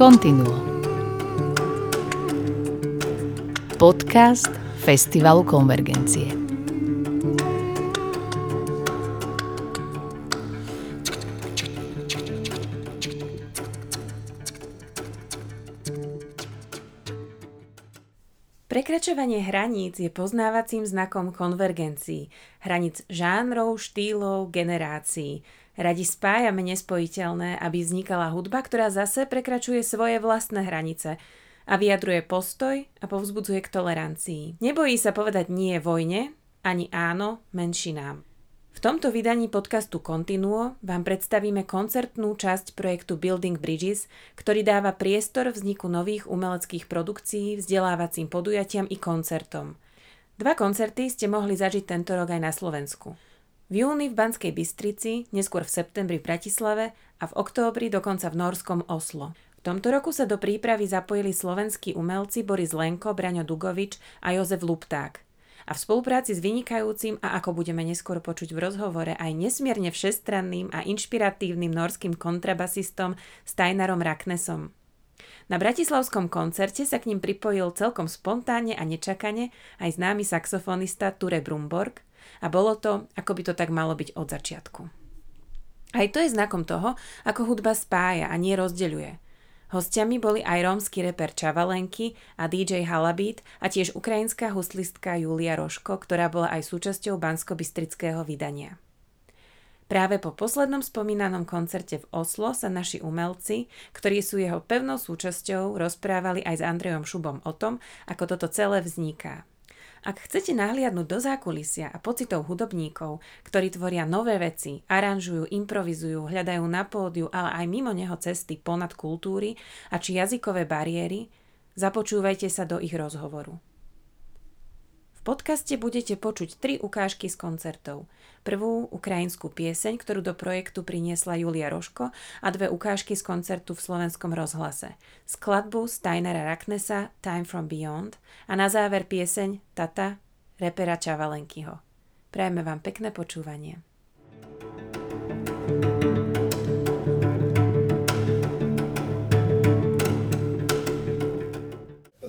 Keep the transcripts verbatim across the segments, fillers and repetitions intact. Continuo. Podcast Festivalu Konvergencie. Prekračovanie hraníc je poznávacím znakom konvergencií, hraníc žánrov, štýlov, generácií. Radi spájame nespojiteľné, aby vznikala hudba, ktorá zase prekračuje svoje vlastné hranice a vyjadruje postoj a povzbudzuje k tolerancii. Nebojí sa povedať nie vojne, ani áno menšinám. V tomto vydaní podcastu Continuo vám predstavíme koncertnú časť projektu Building Bridges, ktorý dáva priestor vzniku nových umeleckých produkcií, vzdelávacím podujatiam i koncertom. Dva koncerty ste mohli zažiť tento rok aj na Slovensku. V júni v Banskej Bystrici, neskôr v septembri v Bratislave a v októbri dokonca v norskom Oslo. V tomto roku sa do prípravy zapojili slovenskí umelci Boris Lenko, Braňo Dugovič a Jozef Lupták. A v spolupráci s vynikajúcim a ako budeme neskôr počuť v rozhovore aj nesmierne všestranným a inšpiratívnym norským kontrabasistom Steinarom Raknesom. Na bratislavskom koncerte sa k ním pripojil celkom spontánne a nečakane aj známy saxofonista Tore Brunborg a bolo to, ako by to tak malo byť od začiatku. Aj to je znakom toho, ako hudba spája a nie rozdeľuje. Hosťami boli aj rómsky reper Čavalenky a dý džej Halabít a tiež ukrajinská huslistka Julia Roshko, ktorá bola aj súčasťou banskobystrického vydania. Práve po poslednom spomínanom koncerte v Oslo sa naši umelci, ktorí sú jeho pevnou súčasťou, rozprávali aj s Andrejom Šubom o tom, ako toto celé vzniká. Ak chcete nahliadnúť do zákulisia a pocitov hudobníkov, ktorí tvoria nové veci, aranžujú, improvizujú, hľadajú na pódiu, ale aj mimo neho cesty ponad kultúry a či jazykové bariéry, započúvajte sa do ich rozhovoru. V podcaste budete počuť tri ukážky z koncertov. Prvú ukrajinskú pieseň, ktorú do projektu priniesla Julia Roshko a dve ukážky z koncertu v Slovenskom rozhlase. Skladbu Steinara Raknesa Time from Beyond a na záver pieseň Tata repera Čavalenkyho. Prajeme vám pekné počúvanie.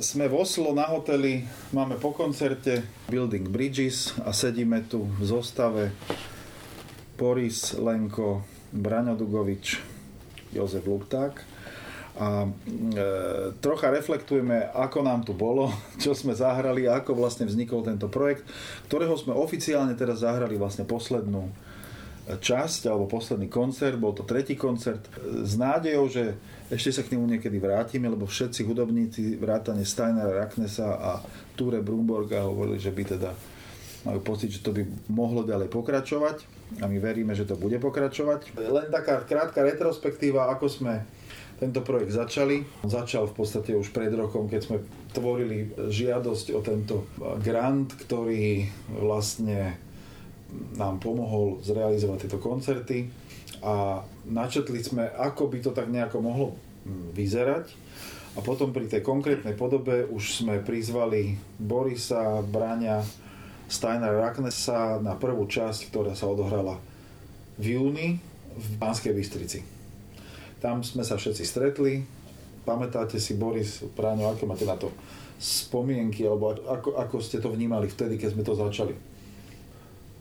Sme v Oslo na hoteli, máme po koncerte Building Bridges a sedíme tu v zostave Boris Lenko, Braňo Dugovič, Jozef Lupták a e, trocha reflektujeme, ako nám tu bolo, čo sme zahrali a ako vlastne vznikol tento projekt, ktorého sme oficiálne teraz zahrali vlastne poslednú časť alebo posledný koncert, bol to tretí koncert, s nádejou, že ešte sa k nemu niekedy vrátime, lebo všetci hudobníci vrátane Steinara Raknesa a Ture Brunborga hovorili, že by teda majú pocit, že to by mohlo ďalej pokračovať a my veríme, že to bude pokračovať. Len taká krátka retrospektíva, ako sme tento projekt začali. Začal v podstate už pred rokom, keď sme tvorili žiadosť o tento grant, ktorý vlastne nám pomohol zrealizovať tieto koncerty a načetli sme, ako by to tak nejako mohlo vyzerať a potom pri tej konkrétnej podobe už sme prizvali Borisa, Braňa, Steinara Raknesa na prvú časť, ktorá sa odohrala v júni v Banskej Bystrici. Tam sme sa všetci stretli. Pamätáte si, Boris, Braňo, aké máte na to spomienky alebo ako, ako ste to vnímali vtedy, keď sme to začali?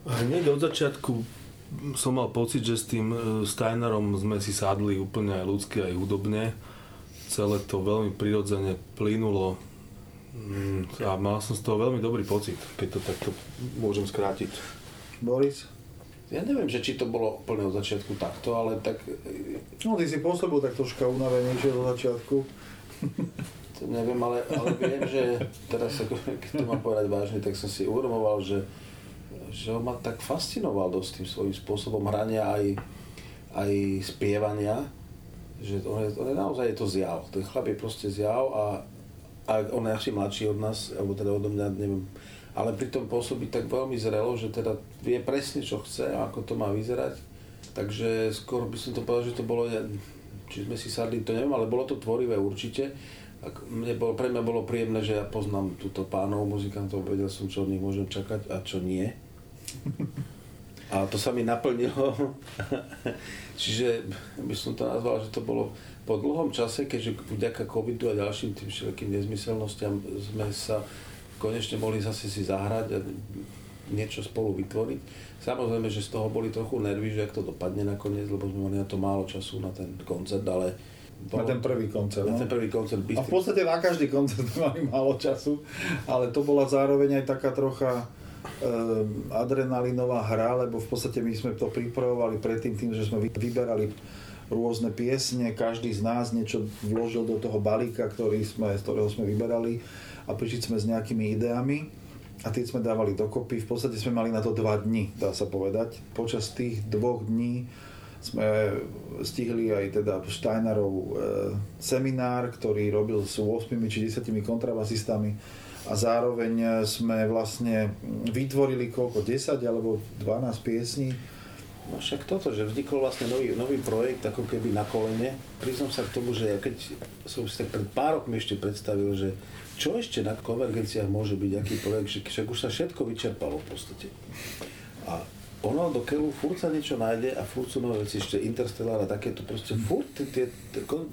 Hneď od začiatku som mal pocit, že s tým Steinarom sme si sadli úplne aj ľudsky, aj hudobne. Celé to veľmi prirodzene plynulo a mal som z toho veľmi dobrý pocit, keď to takto môžem skrátiť. Boris? Ja neviem, že či to bolo úplne od začiatku takto, ale tak... No, ty si pôsobil tak troška unavenejšie od začiatku. To neviem, ale, ale viem, že teraz, keď to mám povedať vážne, tak som si uvedomoval, že že ma tak fascinoval dosť tým svojím spôsobom hrania aj, aj spievania, že on je, on je naozaj je to zjav, ten chlap je proste zjav a, a on je asi mladší od nás, alebo teda odo mňa, neviem, ale pritom pôsobí tak veľmi zrelo, že teda vie presne, čo chce a ako to má vyzerať, takže skôr by som to povedal, že to bolo, či sme si sadli, to neviem, ale bolo to tvorivé určite. Mne bolo, pre mňa bolo príjemné, že ja poznám túto pánov muzikantov, vedel som, čo od nich môžem čakať a čo nie. A to sa mi naplnilo. Čiže by som to nazval, že to bolo po dlhom čase, keďže vďaka covidu a ďalším tým všetkým nezmyselnostiam sme sa konečne mohli zase si zahrať a niečo spolu vytvoriť. Samozrejme, že z toho boli trochu nervy, že ak to dopadne nakoniec, lebo sme mali na to málo času na ten koncert, ale... Bolo... Na ten prvý koncert, no? Na ten prvý koncert. A v podstate na každý koncert mali málo času, ale to bola zároveň aj taká trocha um, adrenalinová hra, lebo v podstate my sme to pripravovali predtým tým, že sme vyberali rôzne piesne, každý z nás niečo vložil do toho balíka, ktorý sme, z ktorého sme vyberali a prišli sme s nejakými ideami a tie sme dávali dokopy. V podstate sme mali na to dva dni, dá sa povedať. Počas tých dvoch dní sme stihli aj teda Steinarov e, seminár, ktorý robil s osem či desať kontrabasistami a zároveň sme vlastne vytvorili koľko, desať alebo dvanásť piesní. No však toto, že vznikol vlastne nový, nový projekt, ako keby na kolene. Priznám sa k tomu, že ja keď som si tak pred pár rokmi ešte predstavil, že čo ešte na konvergenciách môže byť, aký projekt, že však už sa všetko vyčerpalo v podstate. A ono do keľu furt sa niečo nájde a furt sú nové veci, ešte Interstellar a takéto, proste furt tie,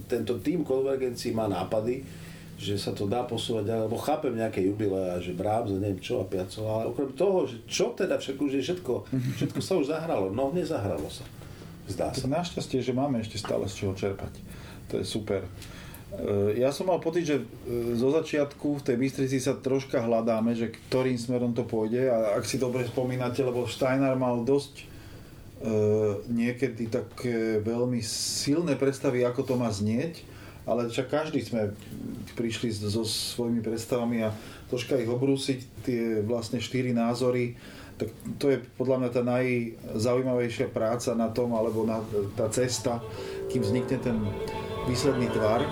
tento tým konvergencií má nápady, že sa to dá posúvať ďalej, lebo chápem nejaké jubilea, že Brahms, neviem čo a Piacola, ale okrem toho, že čo teda však už je všetko, všetko sa už zahralo, no nezahralo sa, zdá sa. Našťastie, že máme ešte stále z čoho čerpať, to je super. Ja som mal pocit, že zo začiatku v tej Bystrici sa troška hľadáme, že ktorým smerom to pôjde a ak si dobre spomínate, lebo Steinar mal dosť niekedy také veľmi silné predstavy, ako to má znieť, ale však každý sme prišli so svojimi predstavami a troška ich obrúsiť, tie vlastne štyri názory, tak to je podľa mňa tá najzaujímavejšia práca na tom, alebo na, tá cesta, kým vznikne ten výsledný tvar.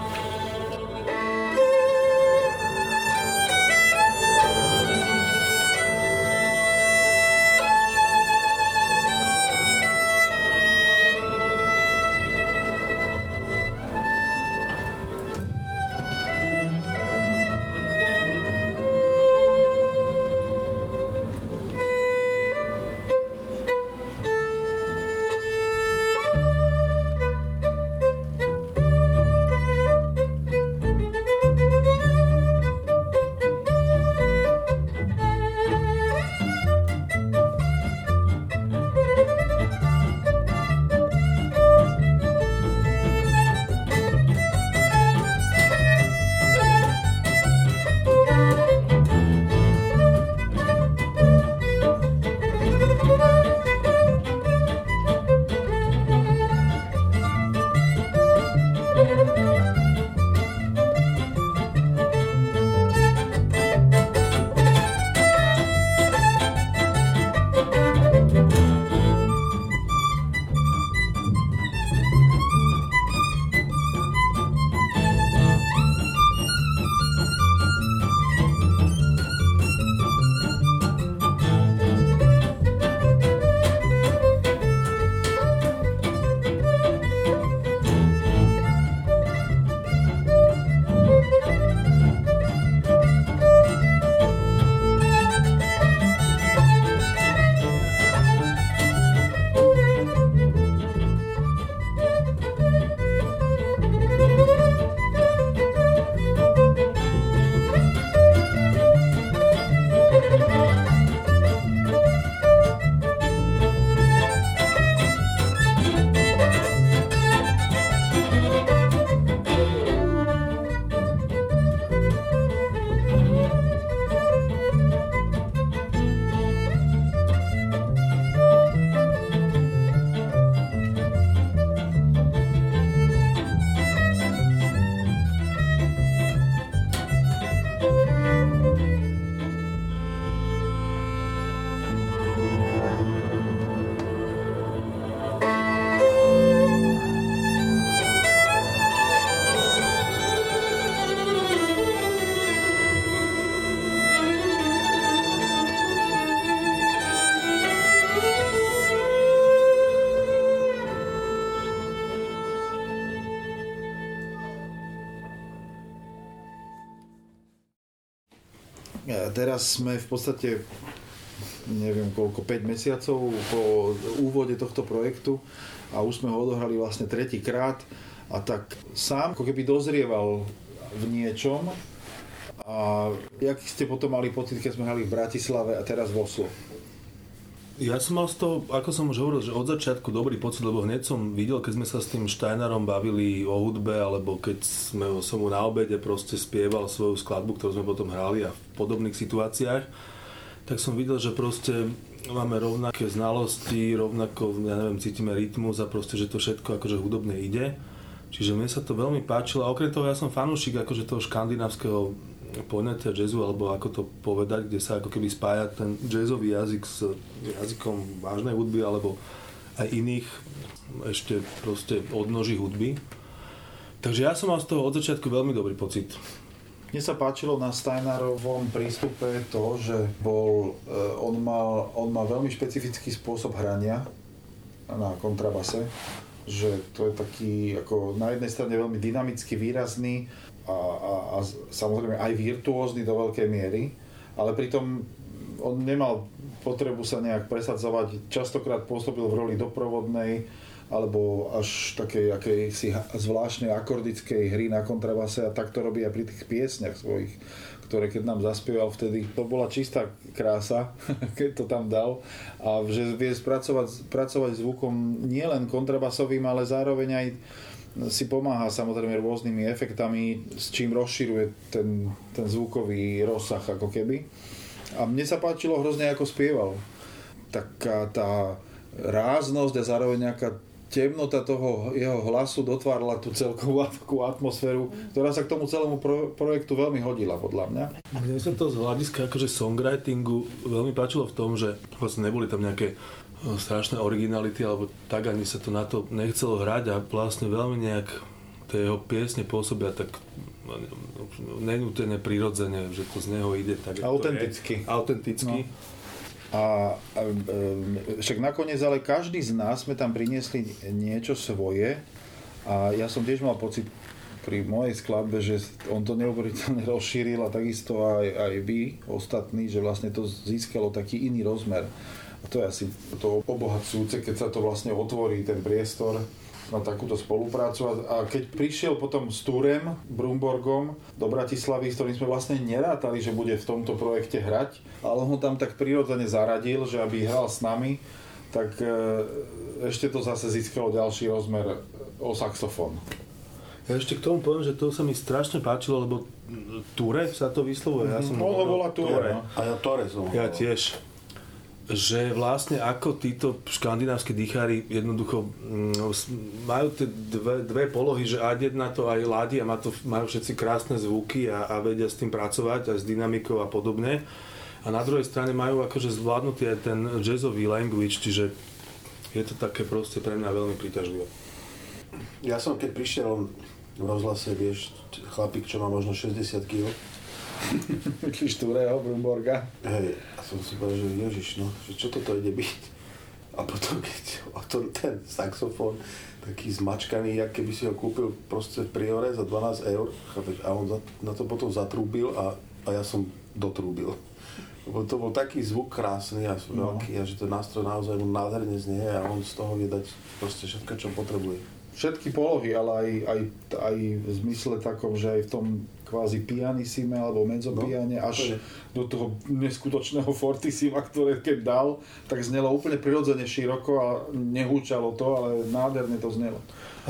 Teraz sme v podstate neviem koľko, päť mesiacov po úvode tohto projektu a už sme ho odohrali vlastne tretíkrát a tak sám ako keby dozrieval v niečom. A jak ste potom mali pocit, keď sme hrali v Bratislave a teraz v Oslo? Ja som mal z toho, ako som už hovoril, že od začiatku dobrý pocit, lebo hneď som videl, keď sme sa s tým Steinarom bavili o hudbe, alebo keď sme, som mu na obede proste spieval svoju skladbu, ktorú sme potom hrali a v podobných situáciách, tak som videl, že proste máme rovnaké znalosti, rovnako, ja neviem, cítime rytmus a proste, že to všetko akože hudobne ide. Čiže mne sa to veľmi páčilo a okrem toho ja som fanúšik akože toho škandinávskeho poňatia jazzu, alebo ako to povedať, kde sa ako keby spája ten jazzový jazyk s jazykom vážnej hudby, alebo aj iných ešte proste odnoží hudby. Takže ja som mal z toho od začiatku veľmi dobrý pocit. Mne sa páčilo na Steinarovom prístupe to, že bol, on mal, on mal veľmi špecifický spôsob hrania na kontrabase, že to je taký ako na jednej strane veľmi dynamicky výrazný, A, a, a samozrejme aj virtuózny do veľkej miery, ale pritom on nemal potrebu sa nejak presadzovať, častokrát pôsobil v roli doprovodnej alebo až takej akejsi zvláštnej akordickej hry na kontrabase a tak to robí aj pri tých piesňach svojich, ktoré keď nám zaspieval vtedy, to bola čistá krása, keď to tam dal a že vie pracovať, pracovať zvukom nielen kontrabasovým, ale zároveň aj si pomáha samozrejme rôznymi efektami, s čím rozširuje ten, ten zvukový rozsah ako keby. A mne sa páčilo hrozne, ako spieval. Taká tá ráznosť a zároveň nejaká temnota toho jeho hlasu dotvárala tú celkovú atmosféru, ktorá sa k tomu celému pro, projektu veľmi hodila, podľa mňa. Mne sa to z hľadiska akože songwritingu veľmi páčilo v tom, že vlastne neboli tam nejaké strašné originality, alebo tak ani sa to na to nechcelo hrať a vlastne veľmi nejak tie jeho piesne pôsobia tak nenútené prirodzene, že to z neho ide tak, autenticky. Autenticky. No. A, a však nakoniec, ale každý z nás sme tam priniesli niečo svoje a ja som tiež mal pocit pri mojej skladbe, že on to neuveriteľne rozšíril a takisto aj, aj vy ostatní, že vlastne to získalo taký iný rozmer. A to je asi to obohacujúce, keď sa to vlastne otvorí, ten priestor na takúto spoluprácu. A keď prišiel potom s Turem Brunborgom do Bratislavy, s ktorým sme vlastne nerátali, že bude v tomto projekte hrať, ale on ho tam tak prirodzene zaradil, že aby hral s nami, tak ešte to zase získalo ďalší rozmer o saxofón. Ja ešte k tomu poviem, že to sa mi strašne páčilo, lebo Ture sa to vyslovuje. Ja som ho volal Ture. A ja Tore som ho volal. Ja tiež. Že vlastne ako títo škandinávski dýchári jednoducho majú tie dve, dve polohy, že aj jedna to aj ladí a majú všetci krásne zvuky a, a vedia s tým pracovať aj s dynamikou a podobne. A na druhej strane majú akože zvládnutý aj ten jazzový language, čiže je to také proste pre mňa veľmi príťažlivé. Ja som keď prišiel v rozhlase, vieš, chlapík, čo má možno šesťdesiat kilogramov, Kliš Tureho Brunborga. Hej, a som si povedal, že ježiš, no, že čo toto ide byť? A potom keď to, ten saxofón, taký zmačkaný, jak keby si ho kúpil proste v Priore za dvanásť eur, a on za, na to potom zatrúbil a, a ja som dotrúbil. Lebo to bol taký zvuk krásny a som no. Veľký, a že ten nástroj naozaj mu nádherne znie a on z toho vie dať proste všetko, čo potrebuje. Všetky polohy, ale aj, aj, aj v zmysle takom, že aj v tom kvázi pianissime alebo mezzopiane, no, až do toho neskutočného fortissima, ktoré keď dal, tak znelo úplne prirodzene široko a nehúčalo to, ale nádherne to znelo.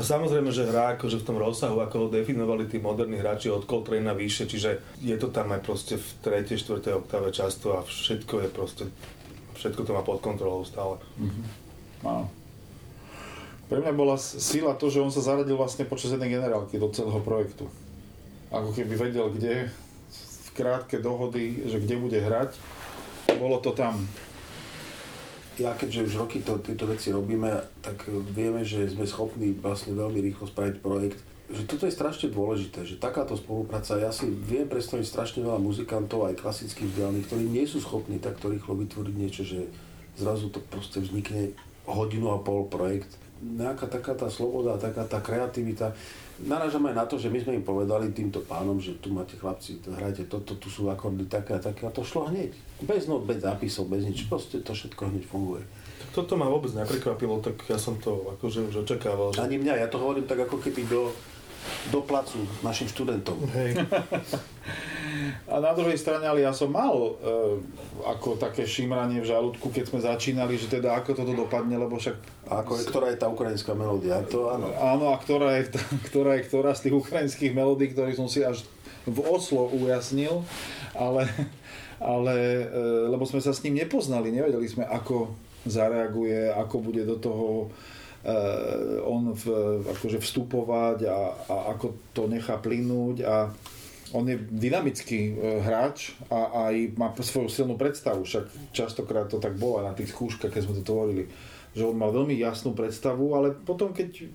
A samozrejme, že hrá akože v tom rozsahu, ako ho definovali tí moderní hráči od Coltrane na výše, čiže je to tam aj proste v tretej, štvrtej oktáve často a všetko je proste, všetko to má pod kontrolou stále. Mm-hmm. Áno. Pre mňa bola sila to, že on sa zaradil vlastne počas jednej generálky do celého projektu. Ako keby vedel, kde, v krátke dohody, že kde bude hrať, bolo to tam. Ja keďže už roky to, tieto veci robíme, tak vieme, že sme schopní vlastne veľmi rýchlo spraviť projekt. Že toto je strašne dôležité, že takáto spolupráca, ja si viem predstaviť strašne veľa muzikantov, aj klasických vzdelaných, ktorí nie sú schopní takto rýchlo vytvoriť niečo, že zrazu to proste vznikne hodinu a pol projekt. Nejaká taká tá sloboda, taká tá kreativita. narážame aj na to, že my sme im povedali týmto pánom, že tu máte chlapci, hrajte toto, tu sú akordy také a také a to šlo hneď. Bez not, bez zápisov, bez nič, proste to všetko hneď funguje. Tak toto ma vôbec neprekvapilo, tak ja som to akože už očakával. Že... Ani mňa, ja to hovorím tak ako keby do, do placu našim študentom. Hej. A na druhej strane, ale ja som mal e, ako také šimranie v žalúdku, keď sme začínali, že teda ako toto dopadne, lebo však... Ako je, ktorá je tá ukrajinská melódia, to áno. Áno, a ktorá je, ktorá je ktorá z tých ukrajinských melódií, ktoré som si až v Oslo ujasnil, ale, ale e, lebo sme sa s ním nepoznali, nevedeli sme, ako zareaguje, ako bude do toho e, on v, akože vstupovať a, a ako to nechá plynúť a... On je dynamický hráč a aj má svoju silnú predstavu, však častokrát to tak bolo na tých skúškach, keď sme to tvorili, že on mal veľmi jasnú predstavu, ale potom keď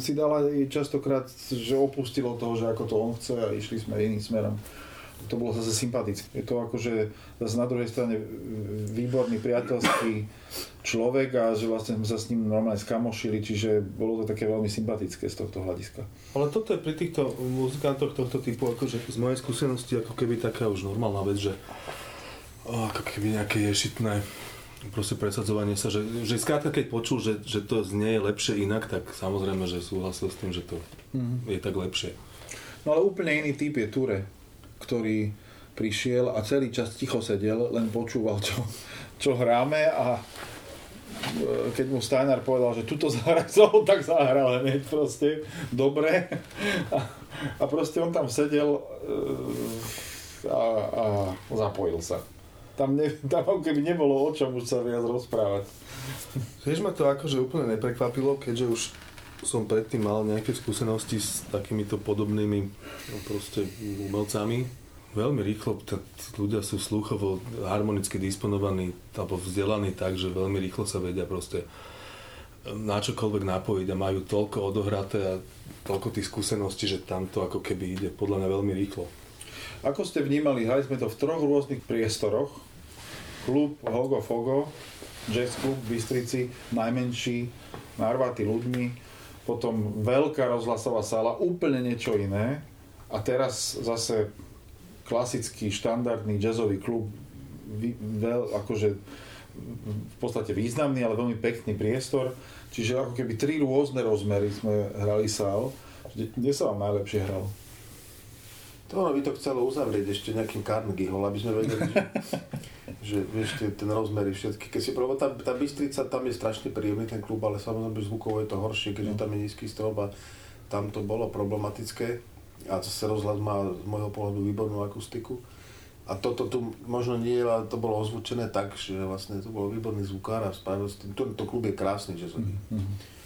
si dala častokrát, že opustilo toho, že ako to on chce a išli sme iným smerom. To bolo zase sympatické. Je to akože zase na druhej strane výborný priateľský človek a že vlastne sme sa s ním normálne skamošili, čiže bolo to také veľmi sympatické z tohto hľadiska. Ale toto je pri týchto muzikantoch tohto typu akože z mojej skúsenosti ako keby taká už normálna vec, že oh, ako keby nejaké ješitné proste presadzovanie sa, že, že skrátka keď počul, že, že to znie lepšie inak, tak samozrejme, že súhlasil s tým, že to mm-hmm. je tak lepšie. No ale úplne iný typ je Tore, ktorý prišiel a celý čas ticho sedel, len počúval, čo, čo hráme a keď mu Steinar povedal, že tuto zahral, tak zahral hneď proste, dobre. A, a proste on tam sedel a, a zapojil sa. Tam, ne, tam keby nebolo o čom už sa viac rozprávať. Vieš, ma to akože úplne neprekvapilo, keďže už som predtým mal nejaké skúsenosti s takýmito podobnými proste umelcami. Veľmi rýchlo t- ľudia sú sluchovo harmonicky disponovaní alebo vzdelaní tak, že veľmi rýchlo sa vedia proste na čokoľvek napojiť a majú toľko odohraté a toľko tých skúseností, že tamto ako keby ide podľa mňa veľmi rýchlo. Ako ste vnímali, hrali sme to v troch rôznych priestoroch. Klub Hogo Fogo, jazz klub v Bystrici, najmenší, narvatý ľuďmi. Potom veľká rozhlasová sála, úplne niečo iné. A teraz zase klasický, štandardný jazzový klub, veľ, akože v podstate významný, ale veľmi pekný priestor. Čiže ako keby tri rôzne rozmery sme hrali sál. Kde sa vám najlepšie hralo? To ono by to chcelo uzavrieť ešte nejakým Carnegie Hall, aby sme vedeli, že, že vieš, ten rozmer je všetky. Keď si prvo, tá, tá Bystrica, tam je strašne príjemný ten klub, ale samozrejme zvukovo je to horšie, keďže tam je nízky strop a tam to bolo problematické. A to sa rozhľad má z môjho pohľadu výbornú akustiku. A toto tu možno nie, ale to bolo ozvučené tak, že vlastne to bolo výborný zvukár a spravil s tým. Tento klub je krásny, že som... Mm-hmm.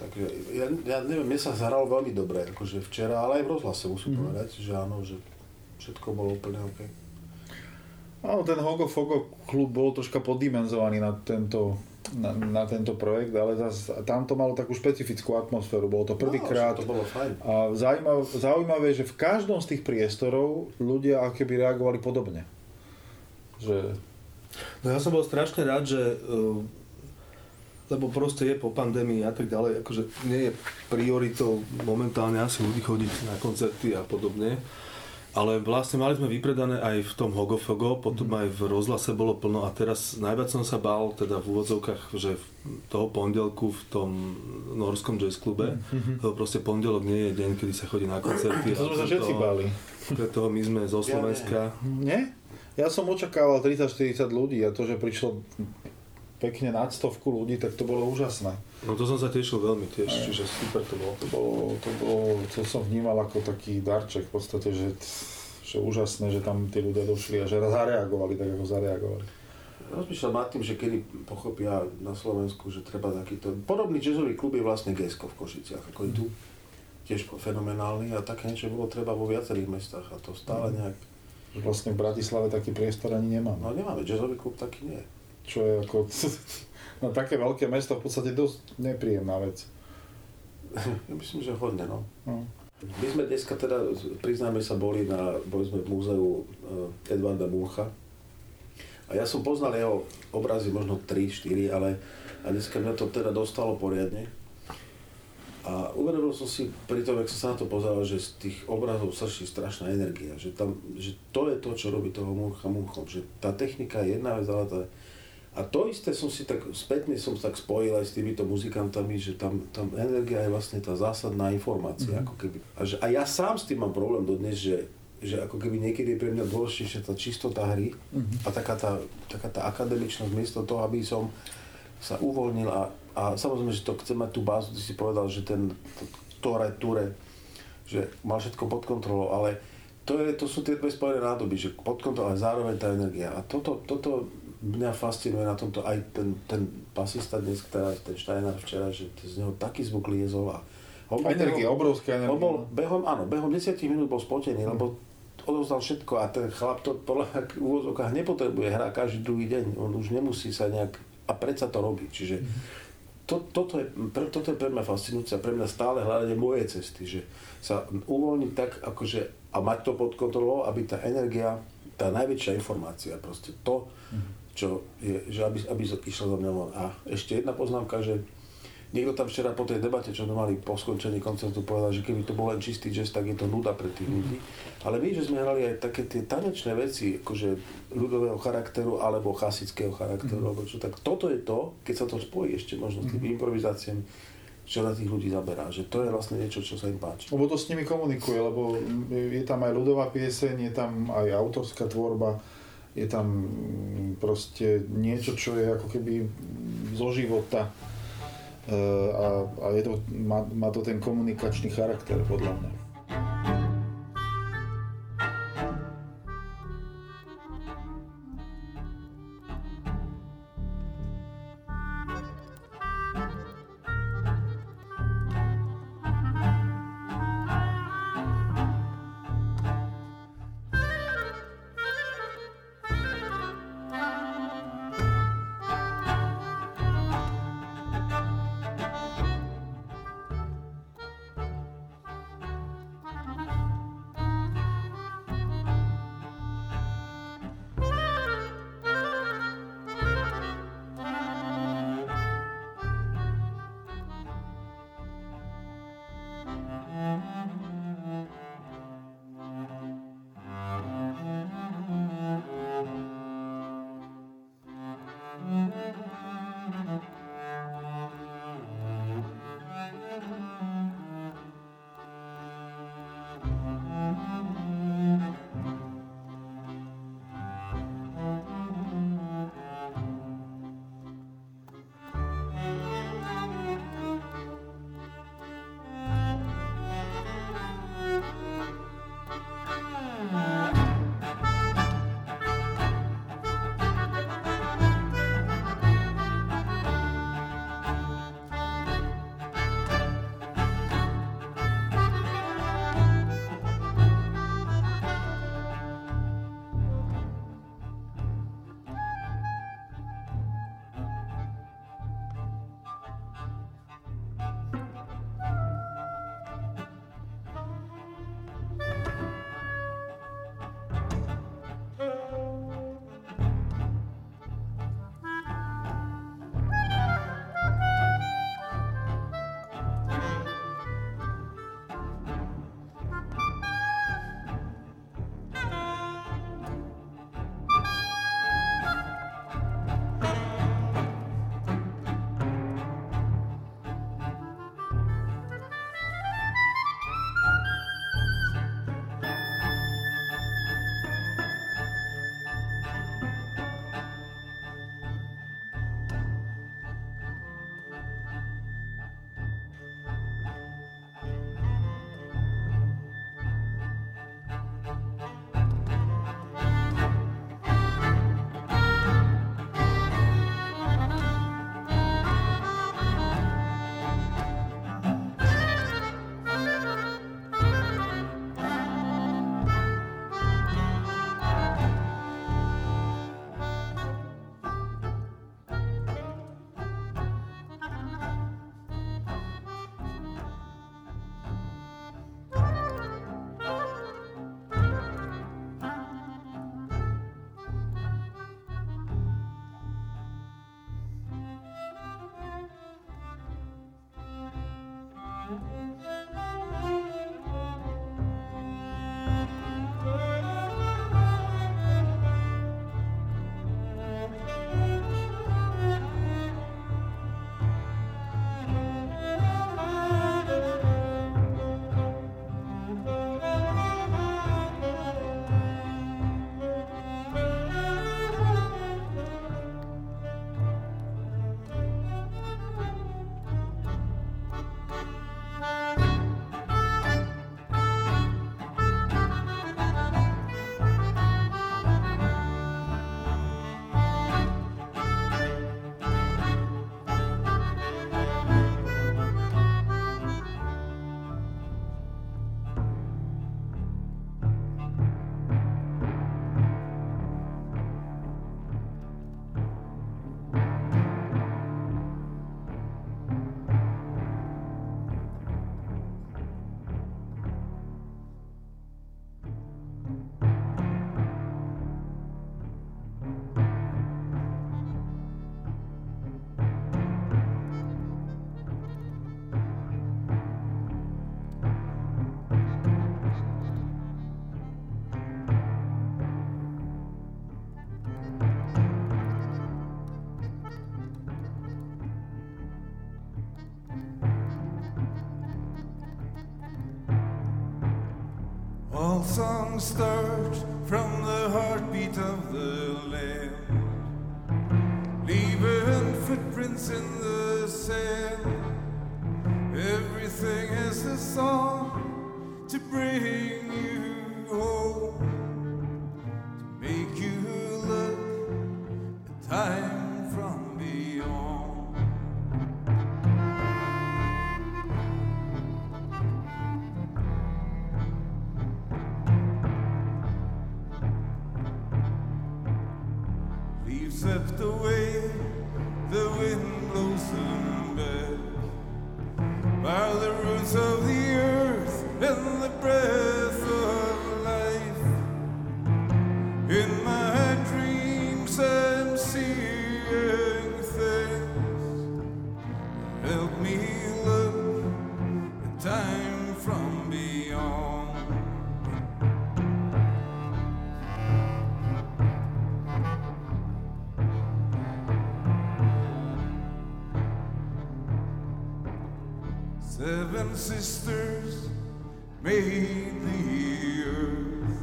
Takže ja, ja neviem, mne sa zahralo veľmi dobre, akože včera, ale aj v rozhlase musím mm-hmm. povedať, že áno, že všetko bolo úplne OK. Áno, ten Hogo Fogo klub bol troška poddimenzovaný na tento, na, na tento projekt, ale zas, tam to malo takú špecifickú atmosféru, bolo to prvýkrát. No, to bolo fajn. A zaujímavé, zaujímavé, že v každom z tých priestorov ľudia akoby reagovali podobne. Že... No ja som bol strašne rád, že... Uh... lebo proste je po pandémii a tak ďalej, akože nie je prioritou momentálne asi ľudí chodiť na koncerty a podobne, ale vlastne mali sme vypredané aj v tom Hogofogo, potom aj v rozhlase bolo plno a teraz najviac som sa bál, teda v úvodzovkách, že v toho pondelku v tom norskom jazz klube, mm-hmm. to proste pondelok nie je deň, kedy sa chodí na koncerty. To sme sa všetci báli. Preto my sme zo Slovenska. Ja, nie? Ja som očakával tridsať štyridsať ľudí a to, že prišlo pekne nad stovku ľudí, tak to bolo úžasné. No to som sa tešil veľmi tiež, aj, čiže super to bolo. To bolo, to bolo, to som vnímal ako taký darček v podstate, že, že úžasné, že tam tí ľudia došli a že zareagovali tak, ako zareagovali. Rozmýšľam nad tým, že kedy pochopia na Slovensku, že treba takýto... Podobný jazzový klub je vlastne Gesko v Košiciach, ako je tu. Tiež fenomenálny a také niečo bolo treba vo viacerých mestách a to stále nejak... Vlastne v Bratislave taký priestor ani nemáme. No nemáme, jazzový klub taký nie. Čo je ako na také veľké mesto v podstate dosť nepríjemná vec. Ja myslím, že hodne, no. no. My sme dneska teda, priznáme sa, boli na, boli sme v múzeu Edvarda Muncha. A ja som poznal jeho obrazy možno tri štyri, ale a dneska mňa to teda dostalo poriadne. A A uvedomil som si pri tom, jak som sa na to pozeral, že z tých obrazov srší strašná energia, že, tam, že to je to, čo robí toho Muncha Munchom, že tá technika je jedna vec, ale tá... A to isté som si tak, spätne som tak spojil aj s týmito muzikantami, že tam, tam energia je vlastne tá zásadná informácia, mm-hmm. ako keby. A, že, a ja sám s tým mám problém dodnes, že, že ako keby niekedy je pre mňa dôležitejšia tá čistota hry mm-hmm. a taká tá, taká tá akademičnosť miesto toho, aby som sa uvoľnil a, a samozrejme, že to chce mať tú bázu, ty si povedal, že ten Tore, Ture, že mal všetko pod kontrolou, ale to, je, to sú tie dve spojené nádoby, že pod kontrolou, ale zároveň tá energia. A toto, toto mňa fascinuje na tomto, aj ten, ten basista dnes, ktorá, ten Steinar včera, že z neho taký zvuk liezol a on energia, behom, obrovská energia. On bol behom, áno, behom desať minút bol spotený, hmm. lebo odovzdal všetko a ten chlap to podľa v úvodzovkách nepotrebuje hrá každý druhý deň, on už nemusí sa nejak a predsa to robí, čiže to, toto, je, pre, toto je pre mňa fascinujúce, pre mňa stále hľadanie mojej cesty, že sa uvoľniť tak akože a mať to pod kontrolou, aby tá energia, tá najväčšia informácia, proste to, čo je, že aby, aby išlo za mňa von. A ešte jedna poznámka, že niekto tam včera po tej debate, čo sme mali po skončení koncertu, povedal, že keby to bol len čistý jazz, tak je to nuda pre tých ľudí. Ale my, že sme hrali aj také tie tanečné veci, akože ľudového charakteru alebo chasického charakteru, mm-hmm. alebo čo, tak toto je to, keď sa to spojí ešte možno s tými improvizáciami, čo na tých ľudí zaberá, že to je vlastne niečo, čo sa im páči. Lebo to s nimi komunikuje, lebo je tam aj ľudová pieseň, je tam aj autorská tvorba, je tam proste niečo, čo je ako keby zo života. A, a je to, má, má to ten komunikačný charakter, podľa mňa. All songs start from the heartbeat of the land, leaving footprints in the sand. Everything is a song to bring you home, to make you look at time from beyond. Swept away, the wind blows them back by the roots of the earth and the breath of life. In my dreams I'm seeing things that help me look at time from beyond. Seven sisters made the earth,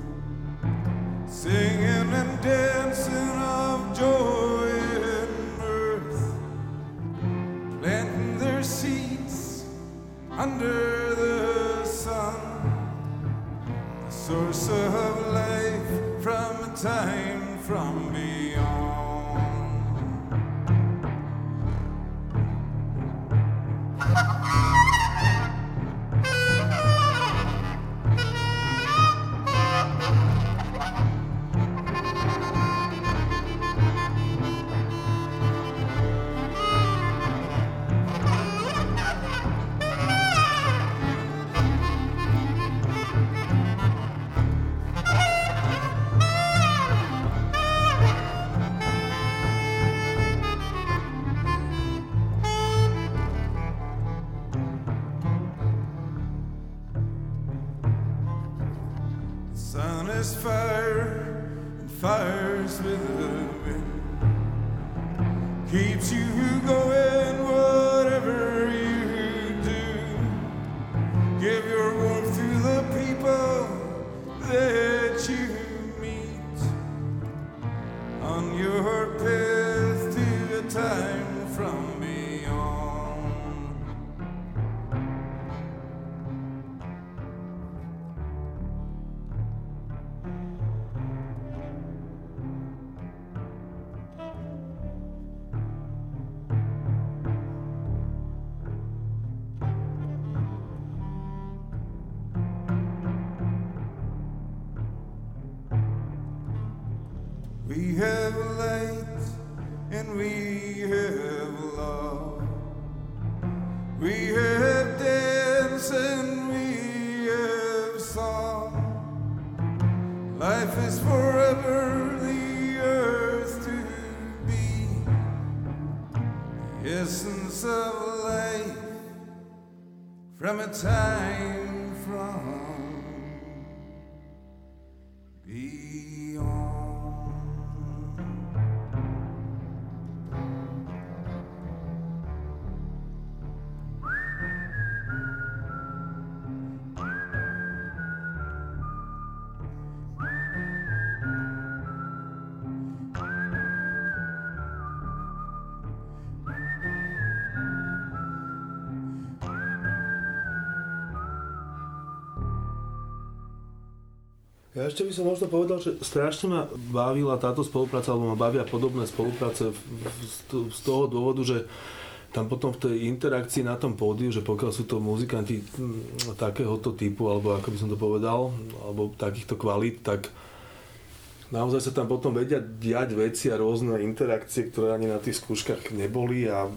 singing and dancing of joy and mirth, planting their seeds under the sun, the source of life from time from beyond. Ja ešte by som možno povedal, že strašne ma bavila táto spolupráca, alebo ma bavia podobné spolupráce z toho dôvodu, že tam potom v tej interakcii na tom pódiu, že pokiaľ sú to muzikanti takéhoto typu, alebo ako by som to povedal, alebo takýchto kvalít, tak naozaj sa tam potom vedia diať veci a rôzne interakcie, ktoré ani na tých skúškach neboli, a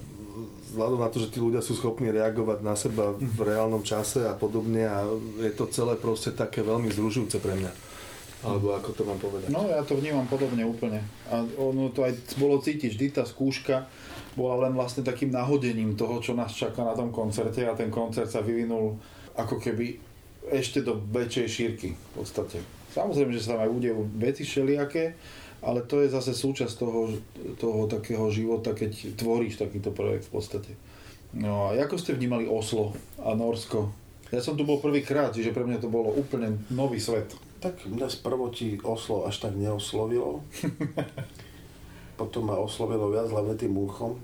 vzhľadom na to, že tí ľudia sú schopní reagovať na seba v reálnom čase a podobne, a je to celé proste také veľmi zružujúce pre mňa. Alebo ako to mám povedať? No ja to vnímam podobne úplne. A ono to aj bolo cítiť, vždy tá skúška bola len vlastne takým nahodením toho, čo nás čaká na tom koncerte, a ten koncert sa vyvinul ako keby ešte do väčšej šírky v podstate. Samozrejme, že sa tam aj udejú veci všelijaké, ale to je zase súčasť toho, toho takého života, keď tvoríš takýto projekt v podstate. No a ako ste vnímali Oslo a Norsko? Ja som tu bol prvýkrát, čiže pre mňa to bolo úplne nový svet. Tak mňa z prvoti Oslo až tak neoslovilo. Potom ma oslovilo viac, hlavne tým Munchom.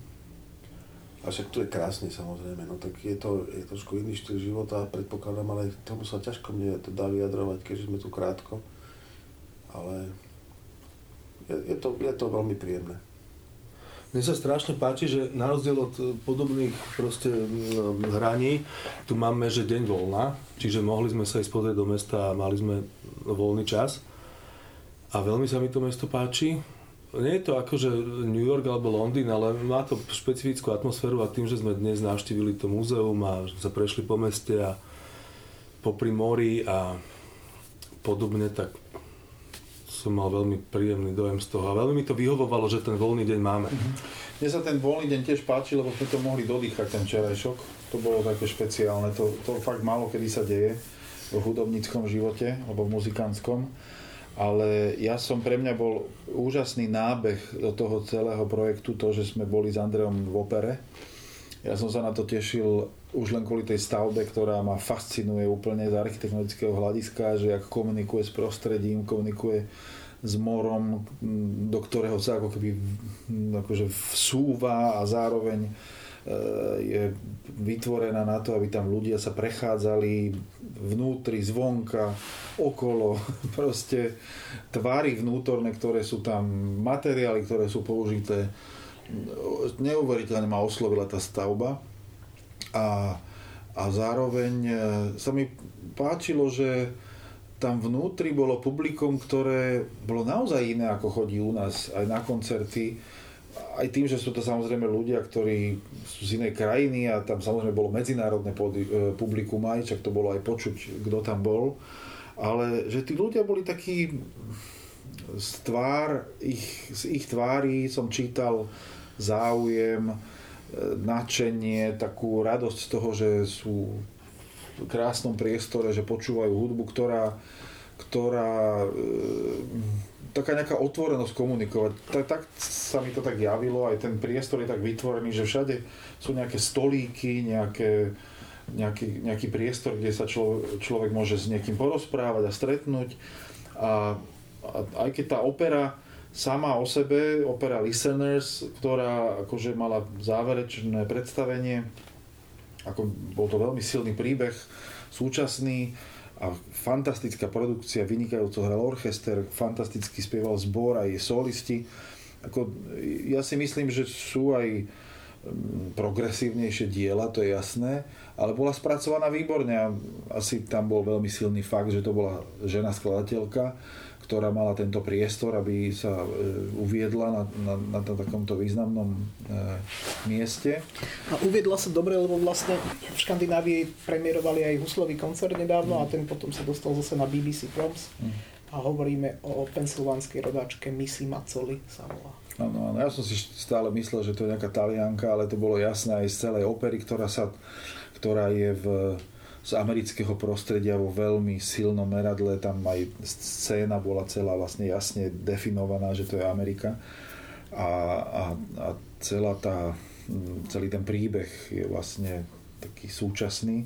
A však tu je krásne, samozrejme. No tak je to je trošku iný štýl života, predpokladám, ale tomu sa ťažko mne to dá vyjadrovať, keďže sme tu krátko. Ale je, je, to, je to veľmi príjemné. Mne sa strašne páči, že na rozdiel od podobných proste hraní, tu máme, že deň voľna, čiže mohli sme sa ísť pozrieť do mesta a mali sme voľný čas. A veľmi sa mi to mesto páči. Nie je to akože New York alebo Londýn, ale má to špecifickú atmosféru a tým, že sme dnes navštívili to múzeum a sa prešli po meste a popri mori a podobne, tak som mal veľmi príjemný dojem z toho a veľmi mi to vyhovovalo, že ten voľný deň máme. Mne sa ten voľný deň tiež páči, lebo sme to mohli dodýchať, ten čerešok. To bolo také špeciálne, to, to fakt málo kedy sa deje v hudobníckom živote alebo v muzikánskom. Ale ja som, pre mňa bol úžasný nábeh do toho celého projektu to, že sme boli s Andrejom v opere. Ja som sa na to tešil už len kvôli tej stavbe, ktorá ma fascinuje úplne z architektonického hľadiska, že ako komunikuje s prostredím, komunikuje s morom, do ktorého sa ako keby akože vsúva a zároveň je vytvorená na to, aby tam ľudia sa prechádzali vnútri, zvonka, okolo, proste tvary vnútorné, ktoré sú tam, materiály, ktoré sú použité. Neuveriteľne ma oslovila tá stavba a, a zároveň sa mi páčilo, že tam vnútri bolo publikum, ktoré bolo naozaj iné, ako chodí u nás aj na koncerty, aj tým, že sú to samozrejme ľudia, ktorí sú z inej krajiny a tam samozrejme bolo medzinárodné publikum aj, čak to bolo aj počuť, kto tam bol, ale že tí ľudia boli takí z tvár, ich, z ich tvári som čítal záujem, nadšenie, takú radosť z toho, že sú v krásnom priestore, že počúvajú hudbu, ktorá, ktorá e, taká nejaká otvorenosť komunikovať. Tak, tak sa mi to tak javilo, aj ten priestor je tak vytvorený, že všade sú nejaké stolíky, nejaké, nejaký, nejaký priestor, kde sa člo, človek môže s niekým porozprávať a stretnúť. A aj keď tá opera sama o sebe, opera Listeners, ktorá akože mala záverečné predstavenie, ako bol to veľmi silný príbeh, súčasný a fantastická produkcia, vynikajúco hral orchester, fantasticky spieval zbor aj solisti. Ako, ja si myslím, že sú aj progresívnejšie diela, to je jasné, ale bola spracovaná výborne a asi tam bol veľmi silný fakt, že to bola žena skladateľka, ktorá mala tento priestor, aby sa uviedla na, na, na takomto významnom e, mieste. A uviedla sa dobre, lebo vlastne v Škandinávii premiérovali aj huslový koncert nedávno mm. a ten potom sa dostal zase na bé bé cé Proms. Mm. A hovoríme o pensylvánskej rodáčke Missy Mazzoli sa volá. Áno, áno, ja som si stále myslel, že to je nejaká Talianka, ale to bolo jasné aj z celej opery, ktorá, sa, ktorá je v... z amerického prostredia vo veľmi silnom meradle, tam aj scéna bola celá vlastne jasne definovaná, že to je Amerika a, a, a celá tá, celý ten príbeh je vlastne taký súčasný. E,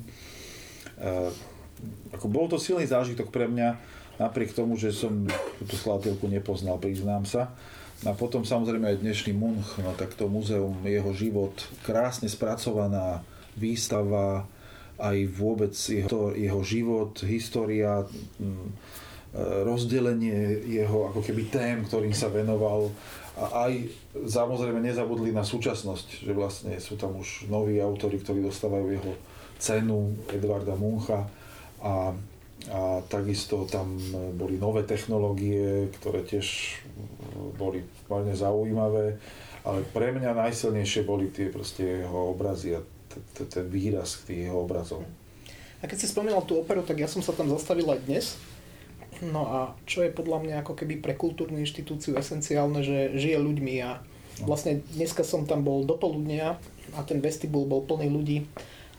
ako bol to silný zážitok pre mňa, napriek tomu, že som túto skladateľku nepoznal, priznám sa. A potom samozrejme aj dnešný Munch, no tak to múzeum, jeho život, krásne spracovaná výstava, aj vôbec jeho, jeho život, história, rozdelenie jeho ako keby tém, ktorým sa venoval a aj samozrejme nezabudli na súčasnosť, že vlastne sú tam už noví autori, ktorí dostávajú jeho cenu Edvarda Muncha a, a takisto tam boli nové technológie, ktoré tiež boli veľmi zaujímavé, ale pre mňa najsilnejšie boli tie proste jeho obrazy a ten výraz tých jeho obrazov. A keď si spomínal tú operu, tak ja som sa tam zastavil aj dnes. No a čo je podľa mňa ako keby pre kultúrnu inštitúciu esenciálne, že žije ľuďmi a vlastne dneska som tam bol do poludnia a ten vestibul bol plný ľudí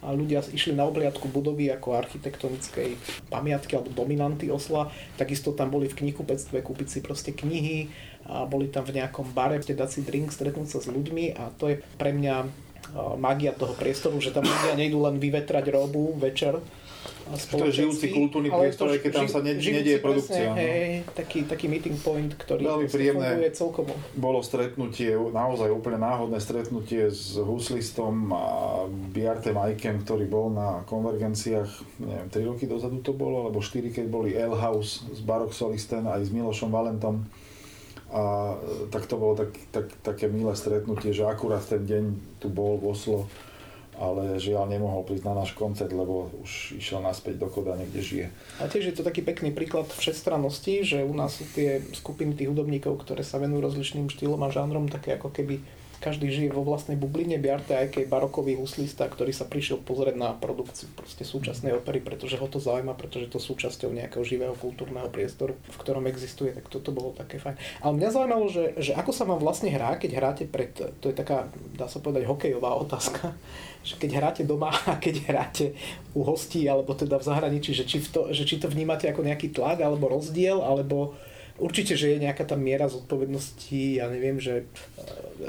a ľudia išli na obliadku budovy ako architektonickej pamiatky alebo dominanty Osla. Takisto tam boli v knihkupectve kúpiť si proste knihy a boli tam v nejakom bare, dať si drink, stretnúť sa s ľuďmi a to je pre mňa mágia toho priestoru, že tam ľudia nejdú len vyvetrať robu večer, to je žijúci kultúrny priestor, aj keď tam sa ne, nedieje produkcia. Presne, no. hej, taký, taký meeting point, ktorý funguje celkovo. Bolo stretnutie, naozaj úplne náhodné stretnutie s huslistom a Bjarte Eikem, ktorý bol na konvergenciách, neviem, tri roky dozadu to bolo, alebo štyri, keď boli L House s Barok Solisten aj s Milošom Valentom. A tak to bolo tak, tak, také milé stretnutie, že akurát ten deň tu bol v Oslo, ale žiaľ nemohol prísť na náš koncert, lebo už išiel naspäť do Kodane, kde žije. A tiež je to taký pekný príklad všestrannosti, že u nás sú tie skupiny tých hudobníkov, ktoré sa venujú rozličným štýlom a žánrom, také ako keby každý žije vo vlastnej bubline. Bjarte Eike, barokový huslista, ktorý sa prišiel pozrieť na produkciu proste súčasnej opery, pretože ho to zaujíma, pretože to súčasťou nejakého živého kultúrneho priestoru, v ktorom existuje, tak toto bolo také fajn. Ale mňa zaujímalo, že, že ako sa vám vlastne hrá, keď hráte pred, to je taká, dá sa povedať, hokejová otázka, že keď hráte doma a keď hráte u hostí, alebo teda v zahraničí, že či, v to, že či to vnímate ako nejaký tlak, alebo rozdiel, alebo určite, že je nejaká tá miera zodpovednosti, ja neviem, že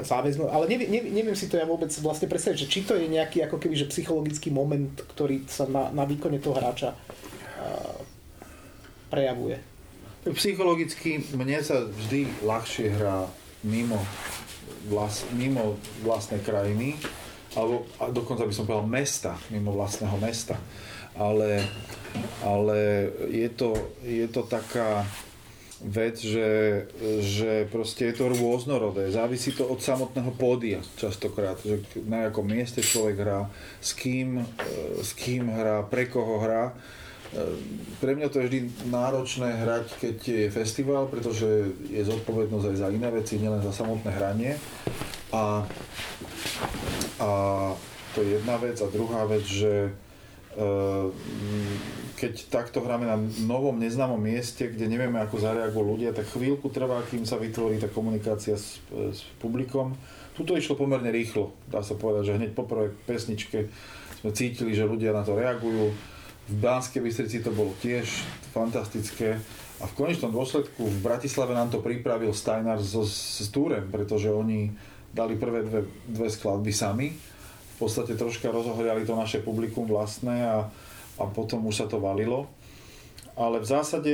záväzno, ale neviem, neviem si to ja vôbec vlastne predstaviť, že či to je nejaký ako keby, že psychologický moment, ktorý sa na, na výkone toho hráča prejavuje. Psychologicky mne sa vždy ľahšie hrá mimo, vlast, mimo vlastnej krajiny, alebo dokonca by som povedal mesta, mimo vlastného mesta, ale, ale je to, je to taká vec, že, že proste je to rôznorodé. Závisí to od samotného pódia častokrát, že na akom mieste človek hrá, s kým, s kým hrá, pre koho hrá. Pre mňa to je vždy náročné hrať, keď je festival, pretože je zodpovednosť aj za iné veci, nielen za samotné hranie. A, a to je jedna vec. A druhá vec, že keď takto hráme na novom, neznámom mieste, kde nevieme, ako zareagujú ľudia, tak chvíľku trvá, kým sa vytvorí tá komunikácia s, s publikom. Tuto išlo pomerne rýchlo, dá sa povedať, že hneď po prvej pesničke sme cítili, že ľudia na to reagujú. V Banskej Bystrici to bolo tiež fantastické. A v konečnom dôsledku v Bratislave nám to pripravil Steinar so, s Túrem, pretože oni dali prvé dve, dve skladby sami. V podstate troška rozohriali to naše publikum vlastné a, a potom už sa to valilo. Ale v zásade,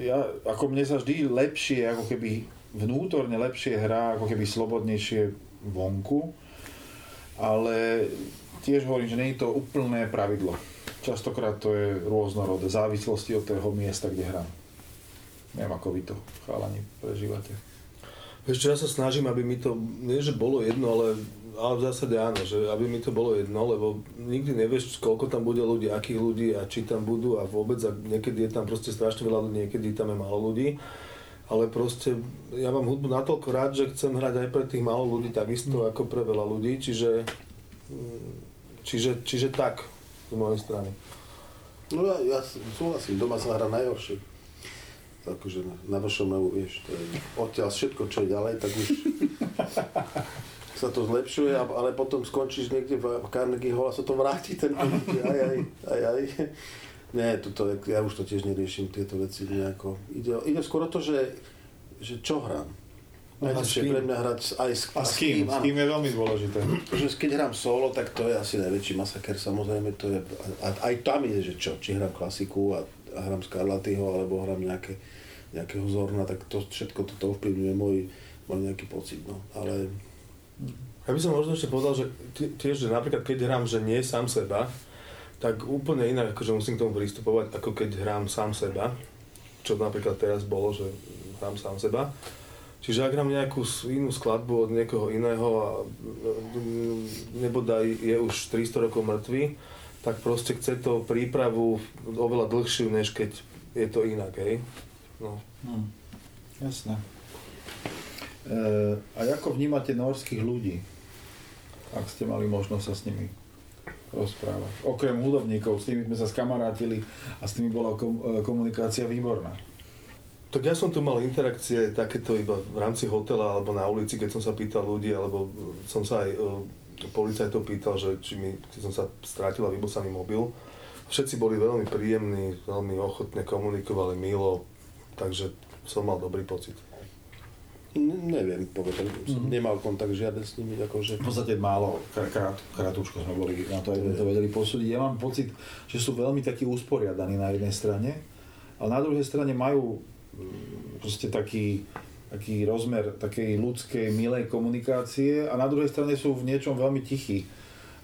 ja, ako mne sa vždy lepšie, ako keby vnútorne lepšie hrá, ako keby slobodnejšie vonku. Ale tiež hovorím, že nie je to úplné pravidlo. Častokrát to je rôznorodé, v závislosti od toho miesta, kde hrám. Neviem, ako vy to, chalani, prežívate. Ešte ja sa snažím, aby mi to, nie že bolo jedno, ale ale v zásade áno, že aby mi to bolo jedno, lebo nikdy nevieš, koľko tam bude ľudí, akých ľudí a či tam budú a vôbec, a niekedy je tam proste strašne veľa ľudí, niekedy tam je málo ľudí, ale proste ja mám hudbu natoľko rád, že chcem hrať aj pre tých málo ľudí takisto ako pre veľa ľudí, čiže, čiže, čiže tak z mojej strany. No ja, ja súhlasím, doma sa hrá najhoršie. Takže na, na vršomavu, vieš, to je odtiaľ všetko, čo je ďalej, tak už sa to zlepšuje, ale potom skončíš niekde v Carnegie Hall a sa to vráti ten ľudí, aj, aj, aj, aj. Nie, toto, ja už to tiež neriešim, tieto veci nejako. Ide, ide skôr o to, že, že čo hrám. Aj to je pre mňa hrať aj s, a s kým. A s kým je veľmi dôležité. Že keď hrám solo, tak to je asi najväčší masaker, samozrejme, to je, a, aj tam ide, že čo, či hrám klasiku a, a hrám Scarlattiho, alebo hrám nejaké, nejakého Zorna, tak to všetko toto ovplyvňuje môj, môj nejaký pocit, no, ale... Ja by som možno ešte povedal, že tiež, že napríklad keď hrám, že nie sám seba, tak úplne inak akože musím k tomu pristupovať, ako keď hrám sám seba, čo napríklad teraz bolo, že hrám sám seba. Čiže ak hrám nejakú inú skladbu od niekoho iného a nebodaj je už tristo rokov mŕtvy, tak proste chce to prípravu oveľa dlhšiu, než keď je to inak, hej? No. Hmm. Jasné. A ako vnímate norských ľudí, ak ste mali možnosť sa s nimi rozprávať? Okrem hudobníkov, s nimi sme sa skamarátili a s nimi bola komunikácia výborná. Tak ja som tu mal interakcie takéto iba v rámci hotela alebo na ulici, keď som sa pýtal ľudí, alebo som sa aj policajtov pýtal, že či mi, keď som sa strátil a vybosaný mobil. Všetci boli veľmi príjemní, veľmi ochotne komunikovali, milo, takže som mal dobrý pocit. Neviem povedať, som nemal kontakt žiaden s nimi. Akože... V podstate málo, krát, krátúčko sme boli na to, aby sme to vedeli posúdiť. Ja mám pocit, že sú veľmi takí usporiadaní na jednej strane, ale na druhej strane majú proste taký, taký rozmer takej ľudskej, milej komunikácie a na druhej strane sú v niečom veľmi tichí.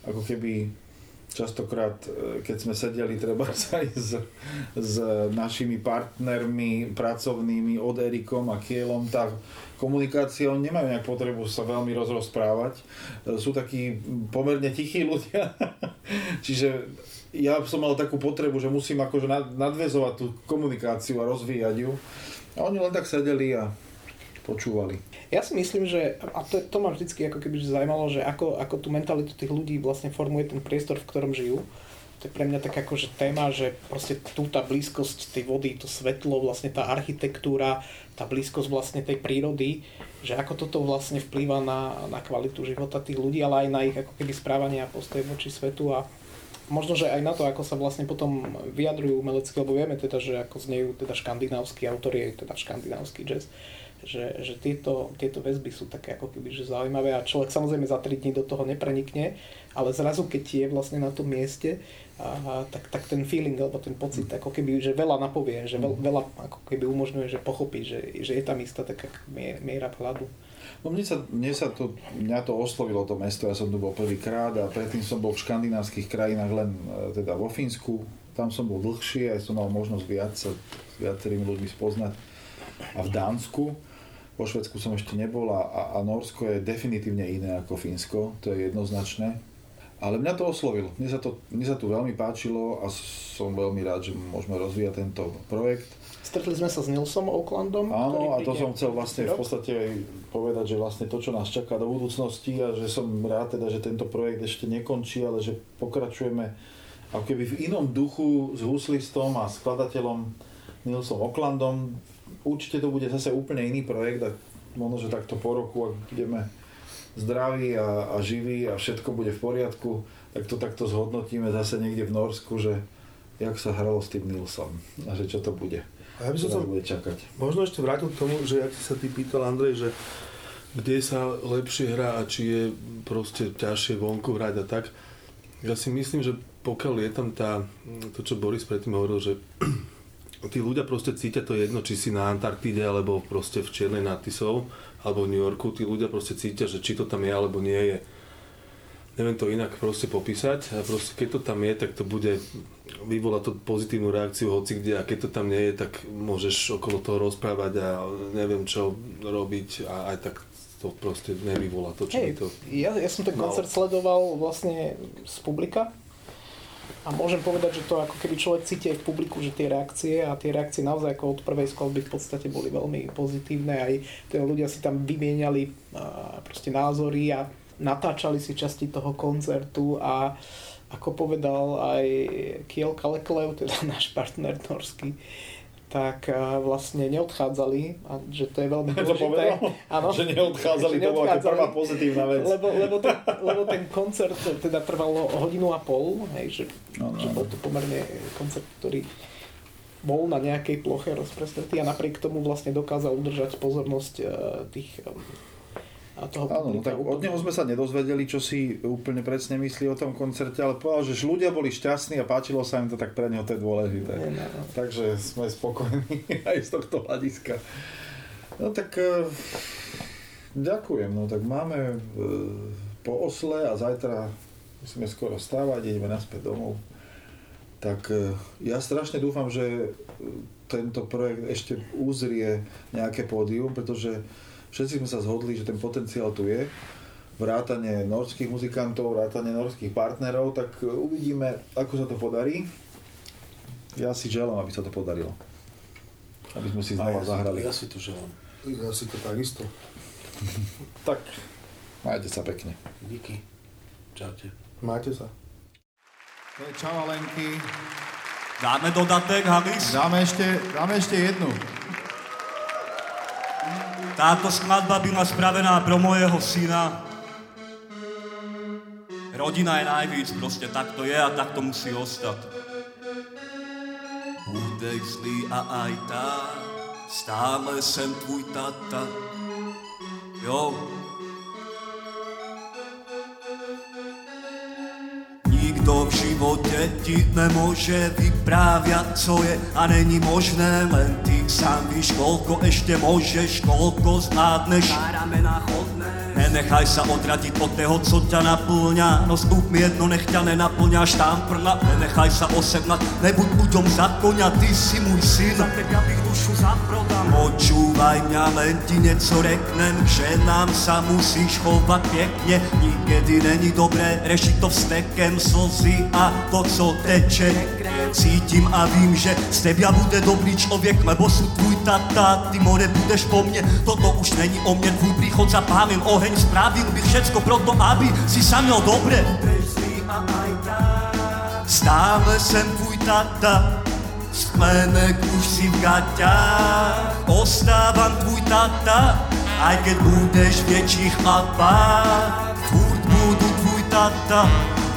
Ako keby častokrát, keď sme sedeli treba sa aj s, s našimi partnermi pracovnými od Erikom a Kjelom, tak komunikácia, oni nemajú nejak potrebu sa veľmi rozprávať. Sú takí pomerne tichí ľudia. Čiže ja som mal takú potrebu, že musím akože nadväzovať tú komunikáciu a rozvíjať ju. A oni len tak sedeli a počúvali. Ja si myslím, že, a to, to ma vždycky ako keby zaujímalo, že ako, ako tú mentalitu tých ľudí vlastne formuje ten priestor, v ktorom žijú. To je pre mňa tak akože téma, že proste tu tá blízkosť tej vody, to svetlo, vlastne tá architektúra, tá blízkosť vlastne tej prírody, že ako toto vlastne vplýva na, na kvalitu života tých ľudí, ale aj na ich ako keby správanie a postoj voči svetu a možno, že aj na to, ako sa vlastne potom vyjadrujú umelecky, lebo vieme teda, že ako znejú teda škandinávsky autori, teda škandinávsky jazz, že, že tieto, tieto väzby sú také ako keby že zaujímavé a človek samozrejme za tri dni do toho neprenikne, ale zrazu, keď je vlastne na tom mieste, a, tak, tak ten feeling alebo ten pocit ako keby, že veľa napovie, že veľ, veľa ako keby umožňuje, že pochopí, že, že je tam istá taká miera vhľadu. No mne sa, mne sa to, mňa to oslovilo to mesto, ja som tu bol prvýkrát a predtým som bol v škandinávskych krajinách len teda vo Fínsku, tam som bol dlhšie, aj som mal možnosť viac sa s viacerými ľuďmi spoznať a v Dánsku, vo Švédsku som ešte nebol a, a Nórsko je definitívne iné ako Fínsko, to je jednoznačné, ale mňa to oslovilo, mne sa, to, mne sa tu veľmi páčilo a som veľmi rád, že môžeme rozvíjať tento projekt. Stretli sme sa s Nilsom Øklandom. Áno, a to som chcel vlastne v podstate aj povedať, že vlastne to, čo nás čaká do budúcnosti a že som rád teda, že tento projekt ešte nekončí, ale že pokračujeme ako keby v inom duchu s huslistom a skladateľom Nilsom Øklandom. Určite to bude zase úplne iný projekt a možno, že takto po roku, ak budeme zdraví a, a živí a všetko bude v poriadku, tak to takto zhodnotíme zase niekde v Norsku, že jak sa hralo s tým Nilsom a že čo to bude. A ja by som sa možno ešte vrátil k tomu, že jak si sa ty pýtal, Andrej, že kde sa lepšie hrá a či je proste ťažšie vonku hrať a tak. Ja si myslím, že pokiaľ je tam tá, to čo Boris predtým hovoril, že tí ľudia proste cítia to jedno, či si na Antarktide alebo proste v Čiernej nad Tisou alebo v New Yorku, tí ľudia proste cítia, že či to tam je alebo nie je. Neviem to inak proste popísať a proste keď to tam je, tak to bude vyvolá to pozitívnu reakciu hocikde a keď to tam nie je, tak môžeš okolo toho rozprávať a neviem čo robiť a aj tak to proste nevyvolá to, čo hey, to ja, ja som ten malo. Koncert sledoval vlastne z publika a môžem povedať, že to ako keby človek cíti aj v publiku, že tie reakcie a tie reakcie naozaj ako od prvej skladby v podstate boli veľmi pozitívne, aj tie ľudia si tam vymieniali proste názory a natáčali si časti toho koncertu a ako povedal aj Kjell Kalleklev, teda náš partner norský, tak vlastne neodchádzali, a že to je veľmi dôležité. Áno, že neodchádzali, to bola prvá pozitívna vec. Lebo, lebo, ten, lebo ten koncert teda trval hodinu a pol, hej, že, no, no, že bol to pomerne koncert, ktorý bol na nejakej ploche rozprestretý a napriek tomu vlastne dokázal udržať pozornosť tých... A toho áno, no, tak od neho sme sa nedozvedeli, čo si úplne presne myslí o tom koncerte, ale povedal, že ľudia boli šťastní a páčilo sa im to, tak pre neho to je dôležité. No, no, no. Takže sme spokojní aj z tohto hľadiska. No tak ďakujem, no tak máme po Osle a zajtra musíme skoro vstávať, ideme naspäť domov. Tak ja strašne dúfam, že tento projekt ešte uzrie nejaké pódium, pretože všetci sme sa zhodli, že ten potenciál tu je. Vrátanie norských muzikantov, vrátanie norských partnerov, tak uvidíme, ako sa to podarí. Ja si želám, aby sa to podarilo. Aby sme si znova ja zahrali. Si, ja si to želám. Ja si to takisto. Tak, majte sa pekne. Díky. Čaute. Majte sa. To je Čavalenky. Dáme dodatek, Habis? Dáme ešte, dáme ešte jednu. Táto skladba byla spravená pro mojeho syna. Rodina je najvíc, prostě tak to je a tak to musí ostat. Budeš zlý a aj tá, stále jsem tvůj tata. Jo. Nikto v živote ti nemôže vypráviať, co je a není možné, len ty sám víš, koľko ešte môžeš, koľko zvládneš. Ramená chodné. Nenechaj sa odradiť od toho, co ťa naplňa, no stup mi jedno, nech ťa nenaplňa štamprla. Nenechaj sa osednať, nebuď ľuďom za koňa, ty si môj syn. Za tebia bych dušu zaprodal. Počúvaj mňa, len ti nieco reknem, že nám sa musíš chovať pekne. Nikdy není dobré rešiť to vstekem, slzy a to, co teče. Cítim a vím, že z tebia bude dobrý človek, lebo sú tvůj tata, ty more budeš po mne. Toto už není o mne, tvůj príchod zapálil oheň. Spravil bych všetko proto, aby si sa měl dobre. Stále sem tvůj tata, z plenek už si v gaťách. Ostávam tvůj tata, aj keď budeš větší chlapák. Furt budu tvůj tata,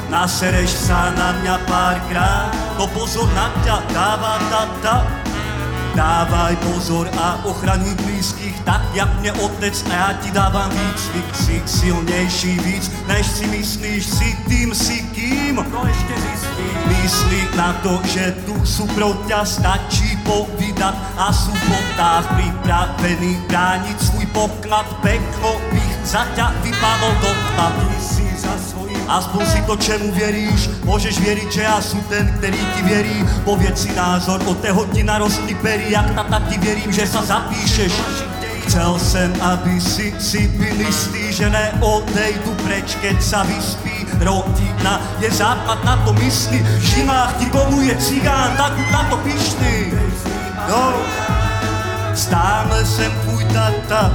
nasereš sa na mňa párkrát. No pozor na ťa dáva tata, dávaj pozor a ochraňuj blízkych, tak jak mne otec a ja ti dávam výcvik. Si silnejší víc, než si myslíš, si tým, si kým. To ešte zistí. Myslí na to, že tu sú pro ťa, stačí povídať a sú v potách pripravení brániť svůj poklad. Peklo bych za ťa vypadol do hlavy. Si za svojím, aspoň si to, čemu věríš, môžeš věriť, že ja sú ten, ktorý ti věrí. Pověď si názor, od tého ti narostli pery. Jak tata ti verím, že sa zapíšeš. Chcel sem, aby si si byl istý, že neodejdu preč, keď sa vyspí. Rodina je západ, na to myslí. V žilách ti koluje cigán, tak na to pišný. No. Stále sem tvůj tata,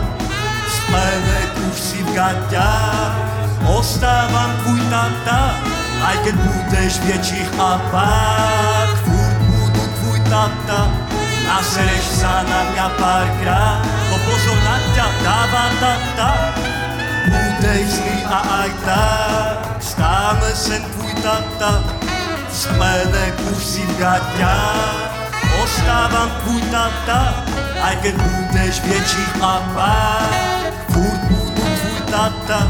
z plenek už si v gaťách. Ostávam tvůj tata, aj keď budeš větší chlapák. Furt budu tvůj tata, nasereš sa na mňa párkrát, no pozor na ťa dáva tata, budeš zlý a aj tak. Stále sem tvůj tata, z plenek už si v gaťách. Ostávam tvůj tata, aj keď budeš větší chlapák. Furt budu tvůj tata,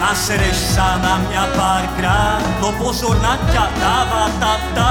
nasereš sa na mňa párkrát, no pozor na ťa dáva tata.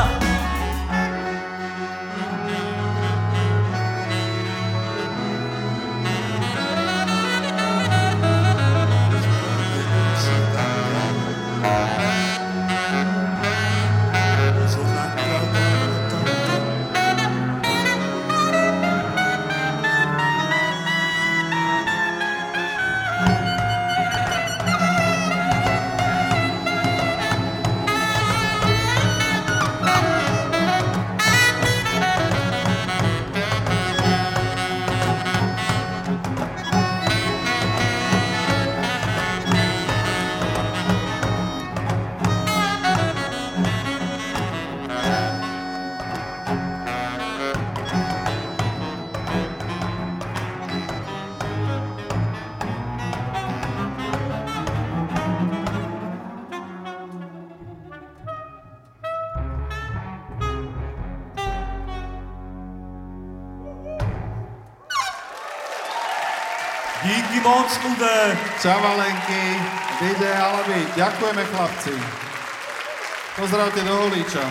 Čavalenky, dé džej Alavi, ďakujeme chlapci. Pozdravte do Holíča.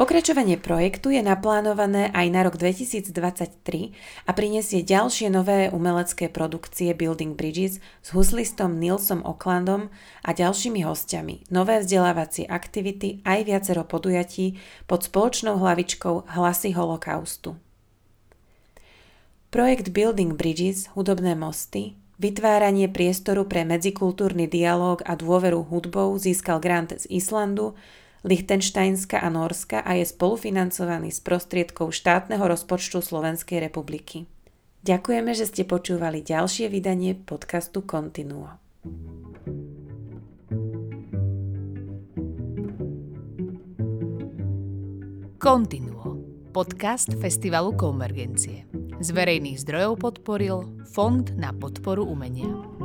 Pokračovanie projektu je naplánované aj na rok dvetisíctridsaťtri a prinesie ďalšie nové umelecké produkcie Building Bridges s huslistom Nilsom Øklandom a ďalšími hostiami, nové vzdelávacie aktivity aj viacero podujatí pod spoločnou hlavičkou Hlasy Holokaustu. Projekt Building Bridges, hudobné mosty, vytváranie priestoru pre medzikultúrny dialóg a dôveru hudbou získal grant z Islandu, Lichtenšteinska a Nórska a je spolufinancovaný z prostriedkov štátneho rozpočtu Slovenskej republiky. Ďakujeme, že ste počúvali ďalšie vydanie podcastu Continuo. Continuo, podcast Festivalu Konvergencie. Z verejných zdrojov podporil Fond na podporu umenia.